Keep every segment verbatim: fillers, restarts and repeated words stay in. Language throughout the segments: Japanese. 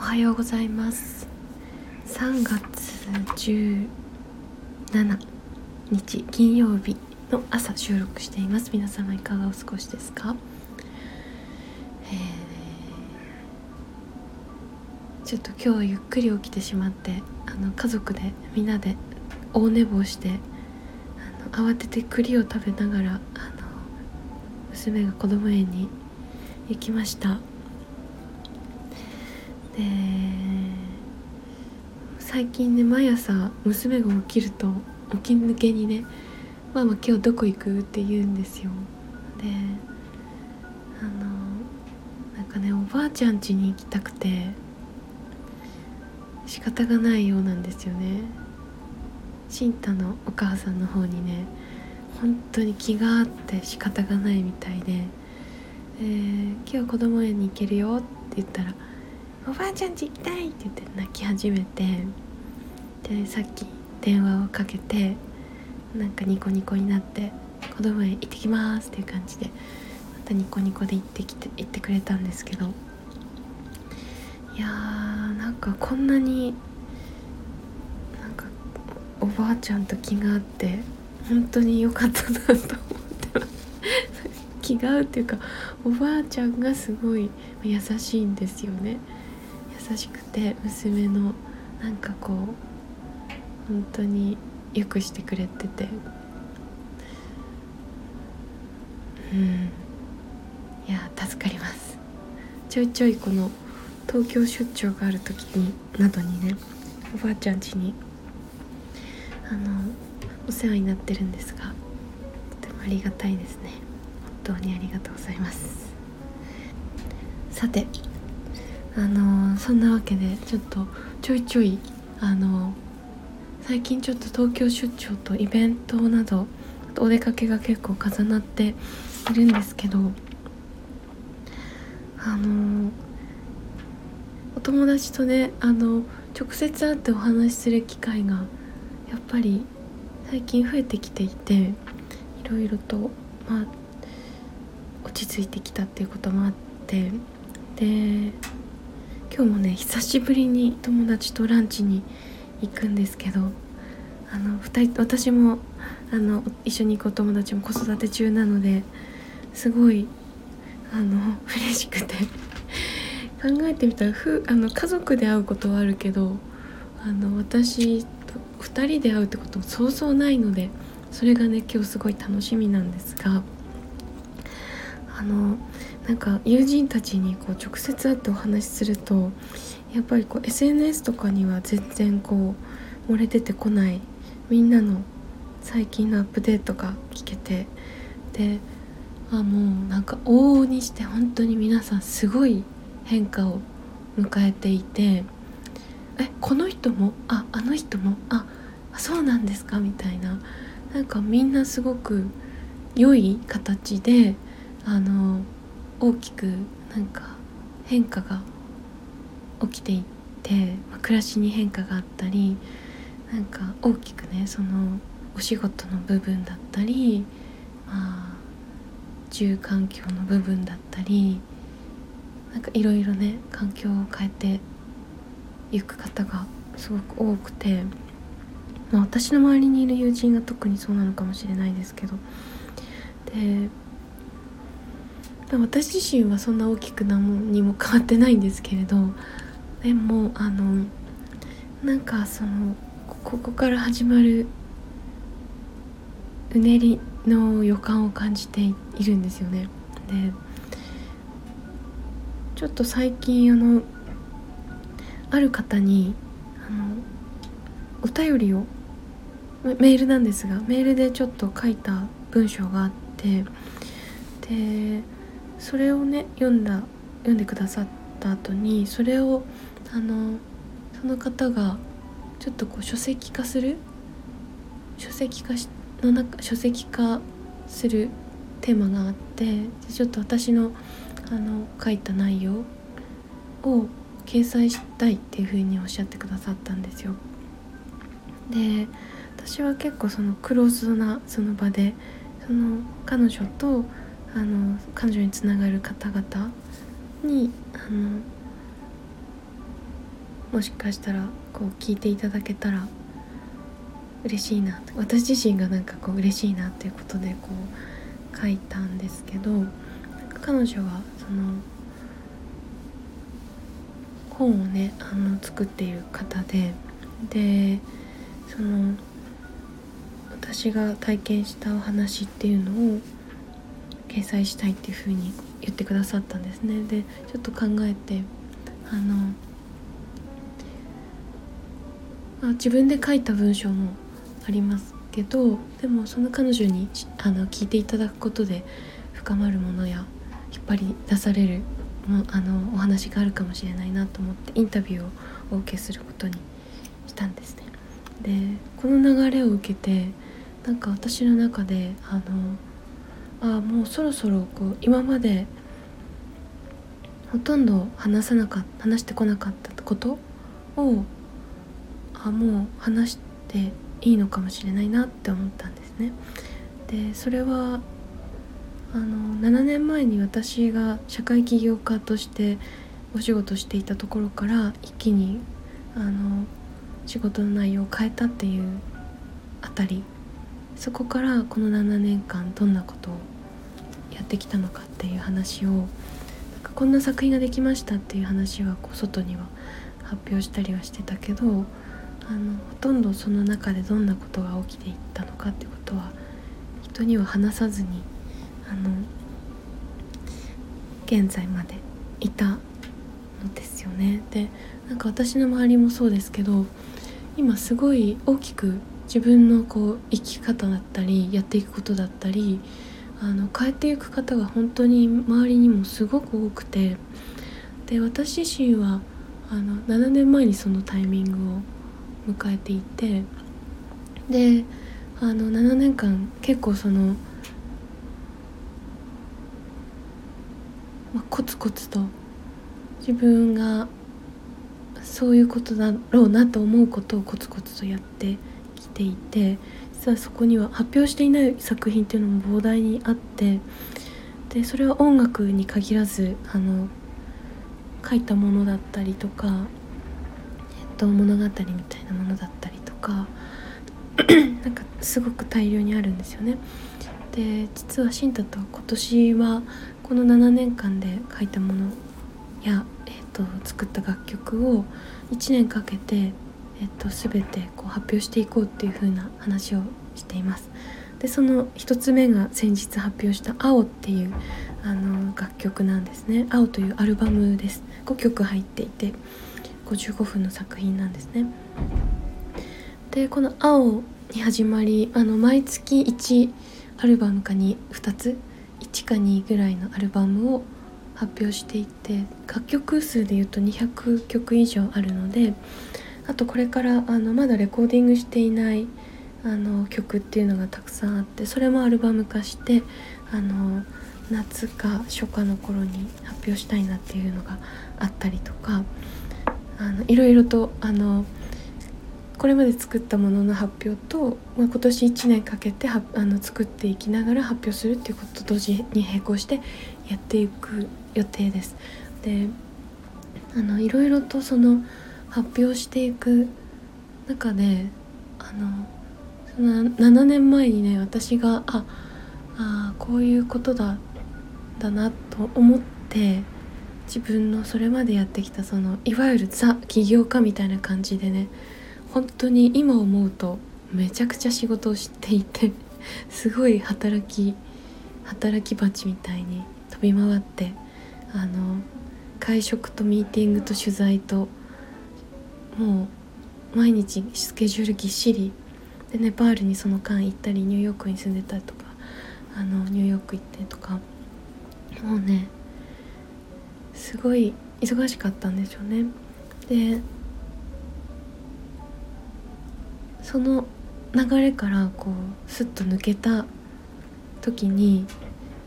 おはようございます。さんがつじゅうしちにち金曜日の朝収録しています。皆様いかがお過ごしですか？えー、ちょっと今日ゆっくり起きてしまって、あの家族でみんなで大寝坊して、あの慌てて栗を食べながらあの娘がこども園に行きました。で、最近ね、毎朝娘が起きると起き抜けにね、ママ今日どこ行くって言うんですよ。で、あのなんかね、おばあちゃん家に行きたくて仕方がないようなんですよね。新太のお母さんの方にね、本当に気があって仕方がないみたいで、えー、今日子供園に行けるよって言ったら、おばあちゃん家行きたいって言って泣き始めて、でさっき電話をかけて、なんかニコニコになって子供園行ってきますっていう感じで、またニコニコで行ってきて行ってくれたんですけど、いやー、なんかこんなになんかおばあちゃんと気があって本当に良かったなと思ってます。気が合うっていうか、おばあちゃんがすごい優しいんですよね。優しくて、娘のなんかこう本当によくしてくれてて、うんいや助かります。ちょいちょいこの東京出張がある時になどにね、おばあちゃん家にあのお世話になってるんですが、とてもありがたいですね。本当にありがとうございます。さて、あのそんなわけで、ちょっとちょいちょいあの最近ちょっと東京出張とイベントなどお出かけが結構重なっているんですけど、あのお友達とね、あの直接会ってお話しする機会がやっぱり最近増えてきていて、いろいろとまあ落ち着いてきたっていうこともあって、で今日もね、久しぶりに友達とランチに行くんですけど、あのふたり、私もあの一緒に行くお友達も子育て中なので、すごいあの嬉しくて考えてみたら、ふあの家族で会うことはあるけど、あの私とふたりで会うってこともそうそうないので、それがね今日すごい楽しみなんですが、あのなんか友人たちにこう直接会ってお話しすると、やっぱりこう エスエヌエス とかには全然こう漏れ出てこないみんなの最近のアップデートが聞けて、であもうなんか往々にして本当に皆さんすごい変化を迎えていて、えこの人も、ああの人も、あそうなんですかみたいな、なんかみんなすごく良い形であの大きくなんか変化が起きていって、まあ、暮らしに変化があったり、なんか大きくね、そのお仕事の部分だったり、まあ、住環境の部分だったり、なんかいろいろね環境を変えていく方がすごく多くて、まあ、私の周りにいる友人が特にそうなのかもしれないですけど、で私自身はそんな大きく何にも変わってないんですけれど、でもあのなんかそのここから始まるうねりの予感を感じているんですよね。でちょっと最近あのある方にあのお便りをメールなんですが、メールでちょっと書いた文章があって、でそれをね読んだ読んでくださった後に、それをあのその方がちょっとこう書籍化する書籍化しの中書籍化するテーマがあって、ちょっと私のあの書いた内容を掲載したいっていう風におっしゃってくださったんですよ。で私は結構そのクローズなその場で、その彼女とあの彼女につながる方々にあのもしかしたらこう聞いていただけたら嬉しいな、私自身がなんかこう嬉しいなっていうことでこう書いたんですけど、彼女はその本をねあの作っている方で、でその私が体験したお話っていうのを掲載したいっていうふうに言ってくださったんですね。でちょっと考えてあのあ自分で書いた文章もありますけど、でもその彼女にあの聞いていただくことで深まるものや引っ張り出されるもあのお話があるかもしれないなと思ってインタビューをお受けすることにしたんですね。でこの流れを受けてなんか私の中であのあもうそろそろこう今までほとんど話さなかった話してこなかったことをあもう話していいのかもしれないなって思ったんですね。でそれはあのななねんまえに私が社会起業家としてお仕事していたところから一気にあの仕事の内容を変えたっていうあたり、そこからこのななねんかんどんなことをやってきたのかっていう話を、なんかこんな作品ができましたっていう話はこう外には発表したりはしてたけど、あのほとんどその中でどんなことが起きていったのかっていうことは人には話さずにあの現在までいたのですよね。でなんか私の周りもそうですけど、今すごい大きく自分のこう生き方だったりやっていくことだったりあの変えていく方が本当に周りにもすごく多くて、で私自身はあのななねんまえにそのタイミングを迎えていて、であのななねんかん結構その、まあ、コツコツと自分がそういうことだろうなと思うことをコツコツとやってきていて、実はそこには発表していない作品っていうのも膨大にあって、でそれは音楽に限らずあの書いたものだったりとか物語みたいなものだったりとかなんかすごく大量にあるんですよね。で実はシンタと今年はこのななねんかんで書いたものや、えー、と作った楽曲をいちねんかけて、えー、と全てこう発表していこうっていう風な話をしています。でその一つ目が先日発表した青っていうあの楽曲なんですね。青というアルバムです。ごきょく入っていてごじゅうごふんの作品なんですね。でこの青に始まりあの毎月いちアルバムかに ふたついちかにぐらいのアルバムを発表していて、楽曲数でいうとにひゃくきょく以上あるので、あとこれからあのまだレコーディングしていないあの曲っていうのがたくさんあって、それもアルバム化してあの夏か初夏の頃に発表したいなっていうのがあったりとか、あのいろいろとあのこれまで作ったものの発表と、まあ、今年いちねんかけてはあの作っていきながら発表するっていうことと同時に並行してやっていく予定です。であのいろいろとその発表していく中であのそのななねんまえにね私がああこういうことだだなと思って。自分のそれまでやってきたそのいわゆるザ起業家みたいな感じでね、本当に今思うとめちゃくちゃ仕事をしていてすごい働き働き蜂みたいに飛び回ってあの会食とミーティングと取材ともう毎日スケジュールぎっしりで、ネパールにその間行ったりニューヨークに住んでたりとかあのニューヨーク行ってとかもうねすごい忙しかったんでしょうね。でその流れからこうスッと抜けた時に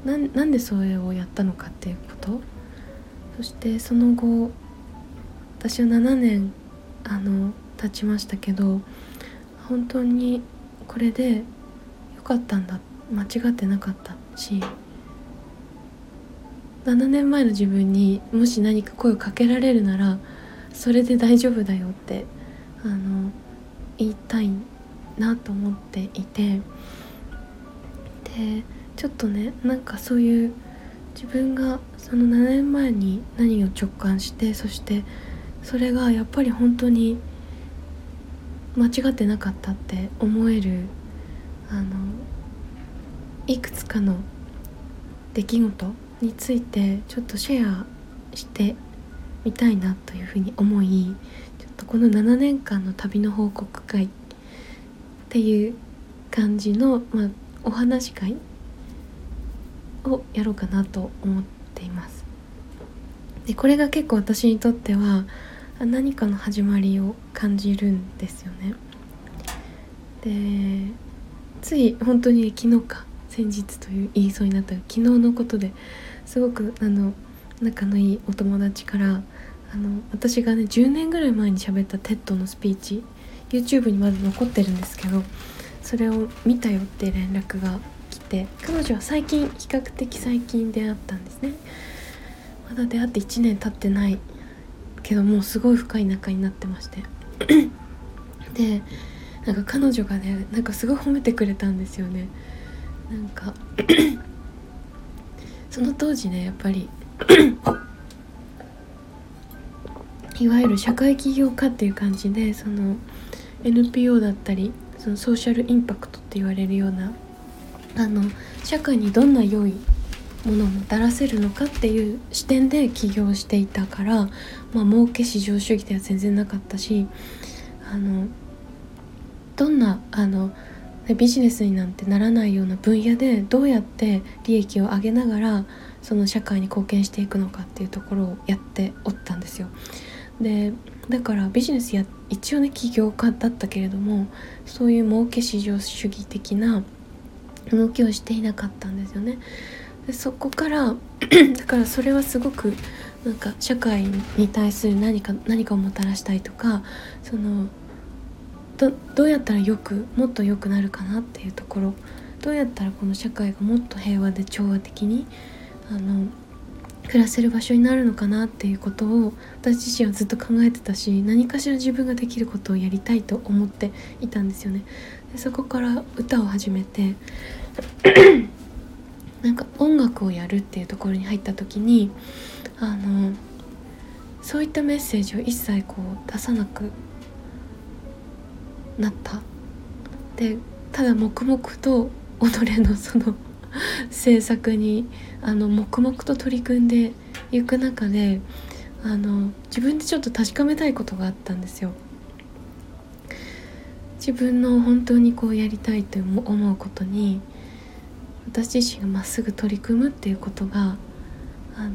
な, なんでそれをやったのかっていうこと、そしてその後私はななねんあの経ちましたけど、本当にこれでよかったんだ、間違ってなかったし、ななねんまえの自分にもし何か声をかけられるならそれで大丈夫だよってあの言いたいなと思っていて、でちょっとねなんかそういう自分がそのななねんまえに何を直感して、そしてそれがやっぱり本当に間違ってなかったって思えるあのいくつかの出来事についてちょっとシェアしてみたいなというふうに思い、ちょっとこのななねんかんの旅の報告会っていう感じの、まあ、お話会をやろうかなと思っています。でこれが結構私にとっては何かの始まりを感じるんですよね。でつい本当に昨日か先日という言いそうになった昨日のことで、すごくあの仲のいいお友達からあの私がねじゅうねんぐらい前に喋ったテッドのスピーチ YouTube にまだ残ってるんですけど、それを見たよって連絡が来て、彼女は最近比較的最近出会ったんですね。まだ出会っていちねん経ってないけどもうすごい深い仲になってましてでなんか彼女がねなんかすごい褒めてくれたんですよね。なんかその当時ねやっぱりいわゆる社会起業家っていう感じでその エヌピーオー だったりそのソーシャルインパクトって言われるようなあの社会にどんな良いものをもたらせるのかっていう視点で起業していたから、まあ、儲け至上主義では全然なかったし、あのどんなあのビジネスになんてならないような分野でどうやって利益を上げながらその社会に貢献していくのかっていうところをやっておったんですよ。でだからビジネスや一応ね起業家だったけれどもそういう儲け至上主義的な動きをしていなかったんですよね。でそこからだからそれはすごくなんか社会に対する何か何かをもたらしたいとかそのど, どうやったらよくもっと良くなるかなっていうところ、どうやったらこの社会がもっと平和で調和的にあの暮らせる場所になるのかなっていうことを私自身はずっと考えてたし、何かしら自分ができることをやりたいと思っていたんですよね。でそこから歌を始めてなんか音楽をやるっていうところに入った時にあのそういったメッセージを一切こう出さなくなったで、ただ黙々と己のその制作にあの黙々と取り組んでいく中であの自分でちょっと確かめたいことがあったんですよ。自分の本当にこうやりたいと思うことに私自身がまっすぐ取り組むっていうことがあの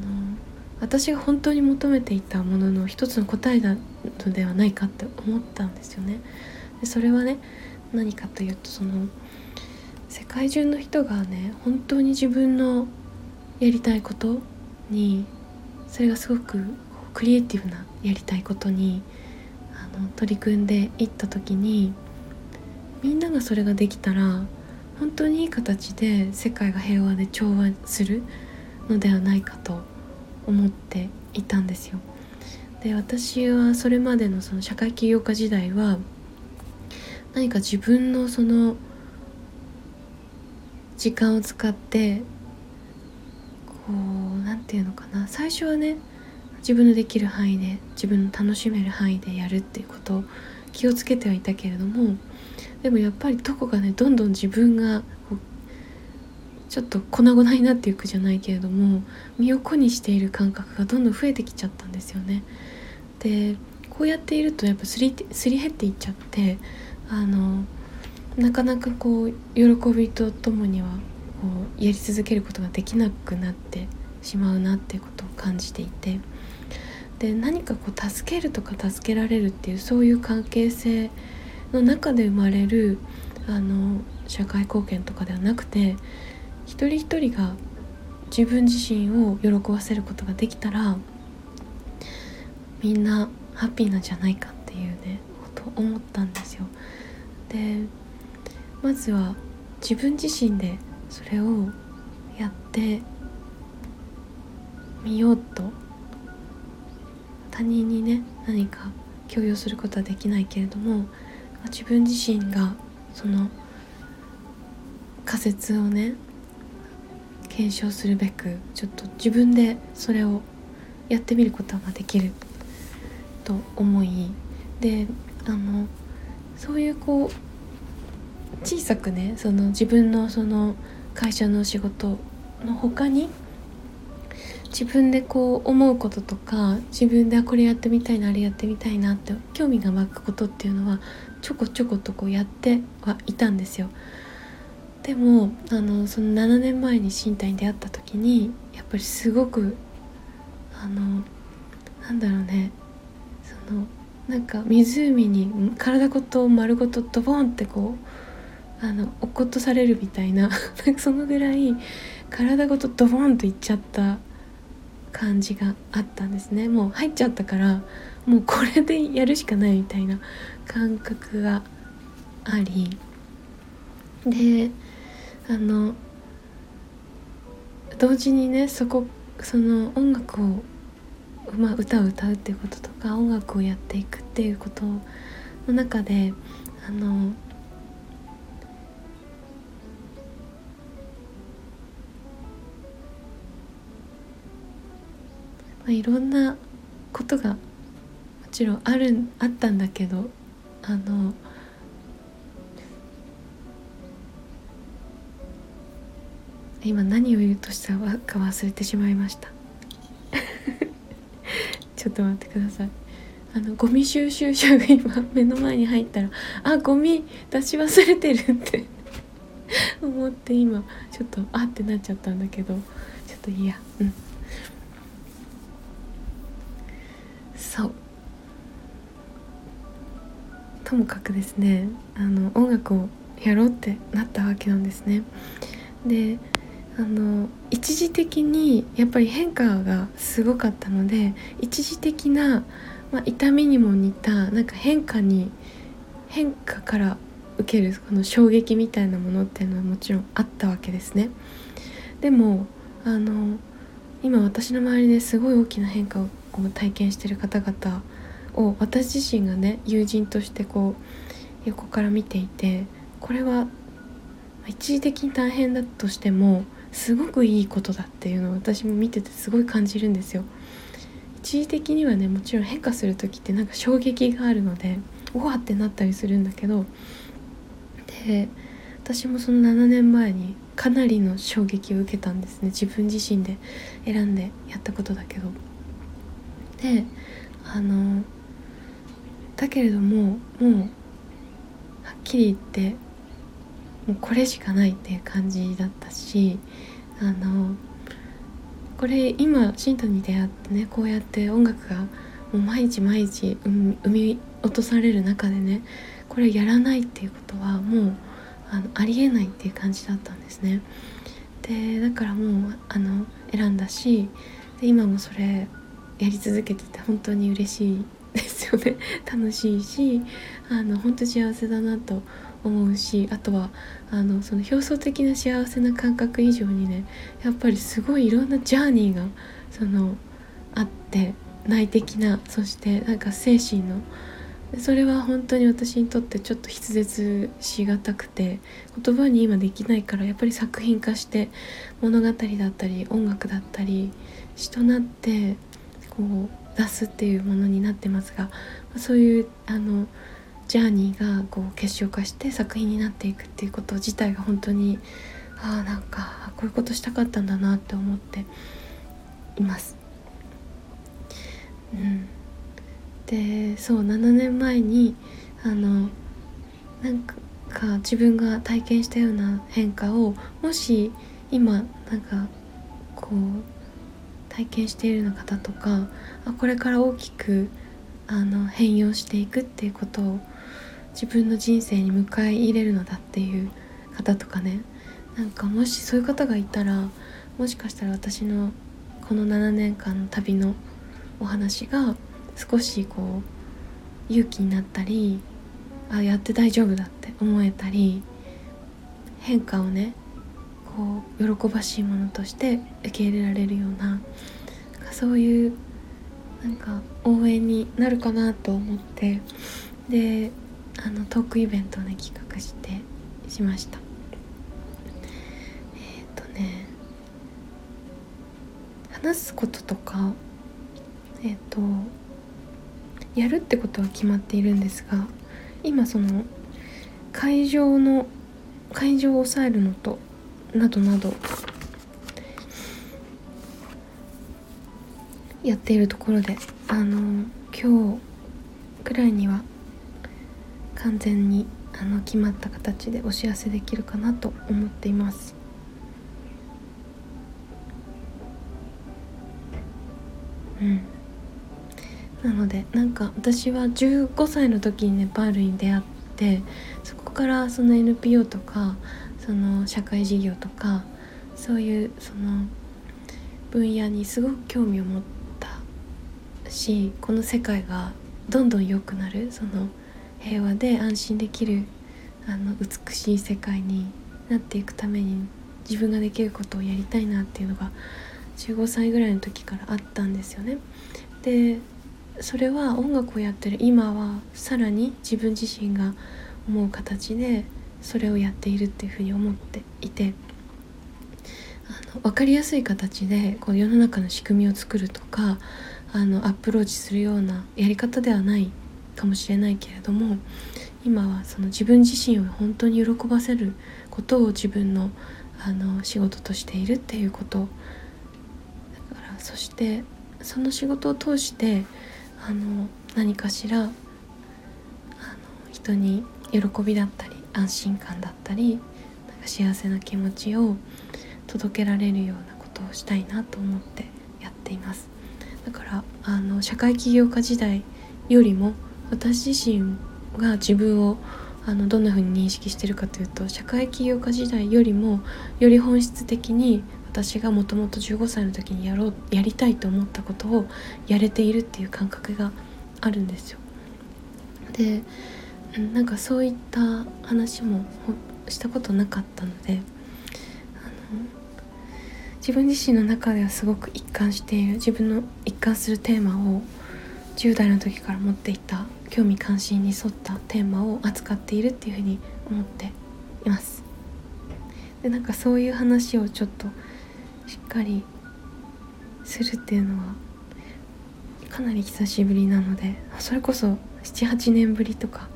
私が本当に求めていたものの一つの答えなのではないかって思ったんですよね。それはね何かというとその世界中の人がね本当に自分のやりたいことにそれがすごくクリエイティブなやりたいことにあの取り組んでいった時にみんながそれができたら本当にいい形で世界が平和で調和するのではないかと思っていたんですよ。で私はそれまでのその社会起業家時代は何か自分のその時間を使ってこうなんていうのかな、最初はね自分のできる範囲で自分の楽しめる範囲でやるっていうことを気をつけてはいたけれども、でもやっぱりどこかねどんどん自分がちょっと粉々になっていくじゃないけれども身を粉にしている感覚がどんどん増えてきちゃったんですよね。でこうやっているとやっぱすりすり減っていっちゃってあのなかなかこう喜びとともにはこうやり続けることができなくなってしまうなっていうことを感じていて、で何かこう助けるとか助けられるっていうそういう関係性の中で生まれるあの社会貢献とかではなくて、一人一人が自分自身を喜ばせることができたらみんなハッピーなんじゃないかっていうねことを思ったんですよ。でまずは自分自身でそれをやってみようと他人にね何か強要することはできないけれども、自分自身がその仮説をね検証するべくちょっと自分でそれをやってみることができると思い、であのそういうこう小さくねその自分のその会社の仕事の他に自分でこう思うこととか、自分でこれやってみたいなあれやってみたいなって興味が湧くことっていうのはちょこちょことこうやってはいたんですよ。でもあのそのななねんまえに身体に出会った時にやっぱりすごくあのなんだろうねそのなんか湖に体ごと丸ごとドボンってこうあの落っことされるみたい な, なんかそのぐらい体ごとドボンといっちゃった感じがあったんですね。もう入っちゃったからもうこれでやるしかないみたいな感覚があり、であの同時にねそこその音楽を、まあ、歌を歌うっていうこととか音楽をやっていくっていうことの中であのいろんなことがもちろんあるあったんだけど、あの今何を言うとしたか忘れてしまいましたちょっと待ってください。あのゴミ収集車が今目の前に入ったら、あゴミ出し忘れてるって思って今ちょっとあってなっちゃったんだけど、ちょっといいや、うんそうともかくですねあの音楽をやろうってなったわけなんですね。であの一時的にやっぱり変化がすごかったので一時的な、まあ、痛みにも似たなんか変化に変化から受けるこの衝撃みたいなものっていうのはもちろんあったわけですね。でもあの今私の周りですごい大きな変化を体験している方々を私自身がね友人としてこう横から見ていて、これは一時的に大変だとしてもすごくいいことだっていうのを私も見ててすごい感じるんですよ。一時的にはねもちろん変化する時ってなんか衝撃があるのでうわってなったりするんだけど、で私もそのななねんまえにかなりの衝撃を受けたんですね。自分自身で選んでやったことだけど、であのだけれどももうはっきり言ってもうこれしかないっていう感じだったし、あのこれ今シントに出会ってねこうやって音楽がもう毎日毎日生み落とされる中でねこれやらないっていうことはもう あの、ありえないっていう感じだったんですね。でだからもうあの選んだし、で今もそれやり続けてて本当に嬉しいですよね楽しいしあの本当幸せだなと思うし、あとはあのその表層的な幸せな感覚以上にねやっぱりすごいいろんなジャーニーがそのあって内的な、そしてなんか精神のそれは本当に私にとってちょっと筆舌しがたくて言葉に今できないからやっぱり作品化して物語だったり音楽だったり詩となってこう出すっていうものになってますが、そういうあのジャーニーがこう結晶化して作品になっていくっていうこと自体が本当にああなんかこういうことしたかったんだなって思っています、うん、でそうななねんまえにあのなんか自分が体験したような変化をもし今なんかこう体験している方とかこれから大きくあの変容していくっていうことを自分の人生に迎え入れるのだっていう方とかね、なんかもしそういう方がいたらもしかしたら私のこのななねんかんの旅のお話が少しこう勇気になったり、あやって大丈夫だって思えたり、変化をね喜ばしいものとして受け入れられるような、そういうなんか応援になるかなと思って、であのトークイベントをね企画してしました。えっとね話すこととかえっとやるってことは決まっているんですが、今その会場の会場を抑えるのとなどなどやっているところで、あの今日くらいには完全にあの決まった形でお知らせできるかなと思っています。うんなのでなんか私はじゅうごさいの時にネパールに出会って、そこからその エヌピーオー とかその社会事業とかそういうその分野にすごく興味を持ったし、この世界がどんどん良くなる、その平和で安心できるあの美しい世界になっていくために自分ができることをやりたいなっていうのがじゅうごさいぐらいの時からあったんですよね。でそれは音楽をやってる今はさらに自分自身が思う形でそれをやっているっていうふうに思っていて、あの分かりやすい形でこう世の中の仕組みを作るとかあのアプローチするようなやり方ではないかもしれないけれども、今はその自分自身を本当に喜ばせることを自分の、あの仕事としているっていうことだから、そしてその仕事を通してあの何かしらあの人に喜びだったり安心感だったりなんか幸せな気持ちを届けられるようなことをしたいなと思ってやっています。だからあの社会起業家時代よりも私自身が自分をあのどんな風に認識してるかというと、社会起業家時代よりもより本質的に私がもともとじゅうごさいの時にやろうやりたいと思ったことをやれているっていう感覚があるんですよ。でなんかそういった話もしたことなかったので、あの自分自身の中ではすごく一貫している、自分の一貫するテーマをじゅうだいの時から持っていた興味関心に沿ったテーマを扱っているっていうふうに思っています。でなんかそういう話をちょっとしっかりするっていうのはかなり久しぶりなので、それこそななはちねんぶりとか、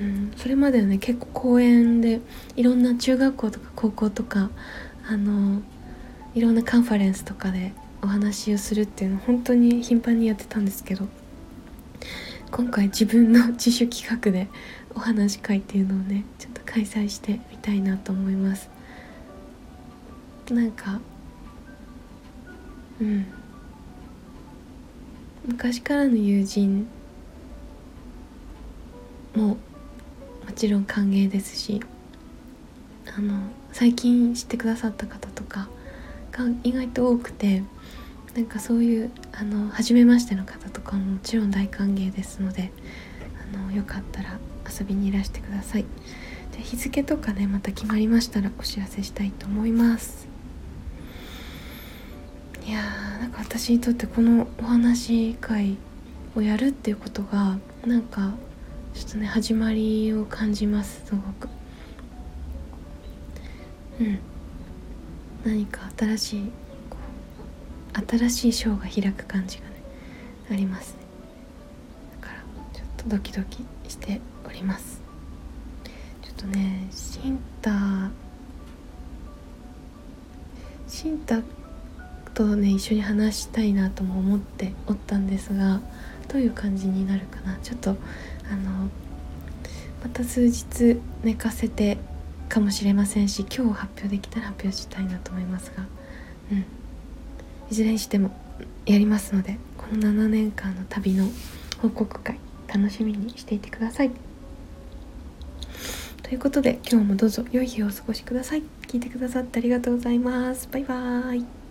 うん、それまではね結構講演でいろんな中学校とか高校とかあのいろんなカンファレンスとかでお話をするっていうのを本当に頻繁にやってたんですけど、今回自分の自主企画でお話会っていうのをねちょっと開催してみたいなと思います。なんかうん昔からの友人ももちろん歓迎ですし、あの最近知ってくださった方とかが意外と多くて、なんかそういうあの初めましての方とかももちろん大歓迎ですので、あのよかったら遊びにいらしてください。で日付とかねまた決まりましたらお知らせしたいと思います。いやーなんか私にとってこのお話会をやるっていうことがなんかちょっとね始まりを感じますすごく。うん何か新しいこう新しい章が開く感じがねありますね。だからちょっとドキドキしております。ちょっとねシンタシンタとね一緒に話したいなとも思っておったんですが、どういう感じになるかな、ちょっとあのまた数日寝かせてかもしれませんし、今日発表できたら発表したいなと思いますが、うん、いずれにしてもやりますので、このななねんかんの旅の報告会楽しみにしていてください。ということで今日もどうぞ良い日をお過ごしください。聞いてくださってありがとうございます。バイバーイ。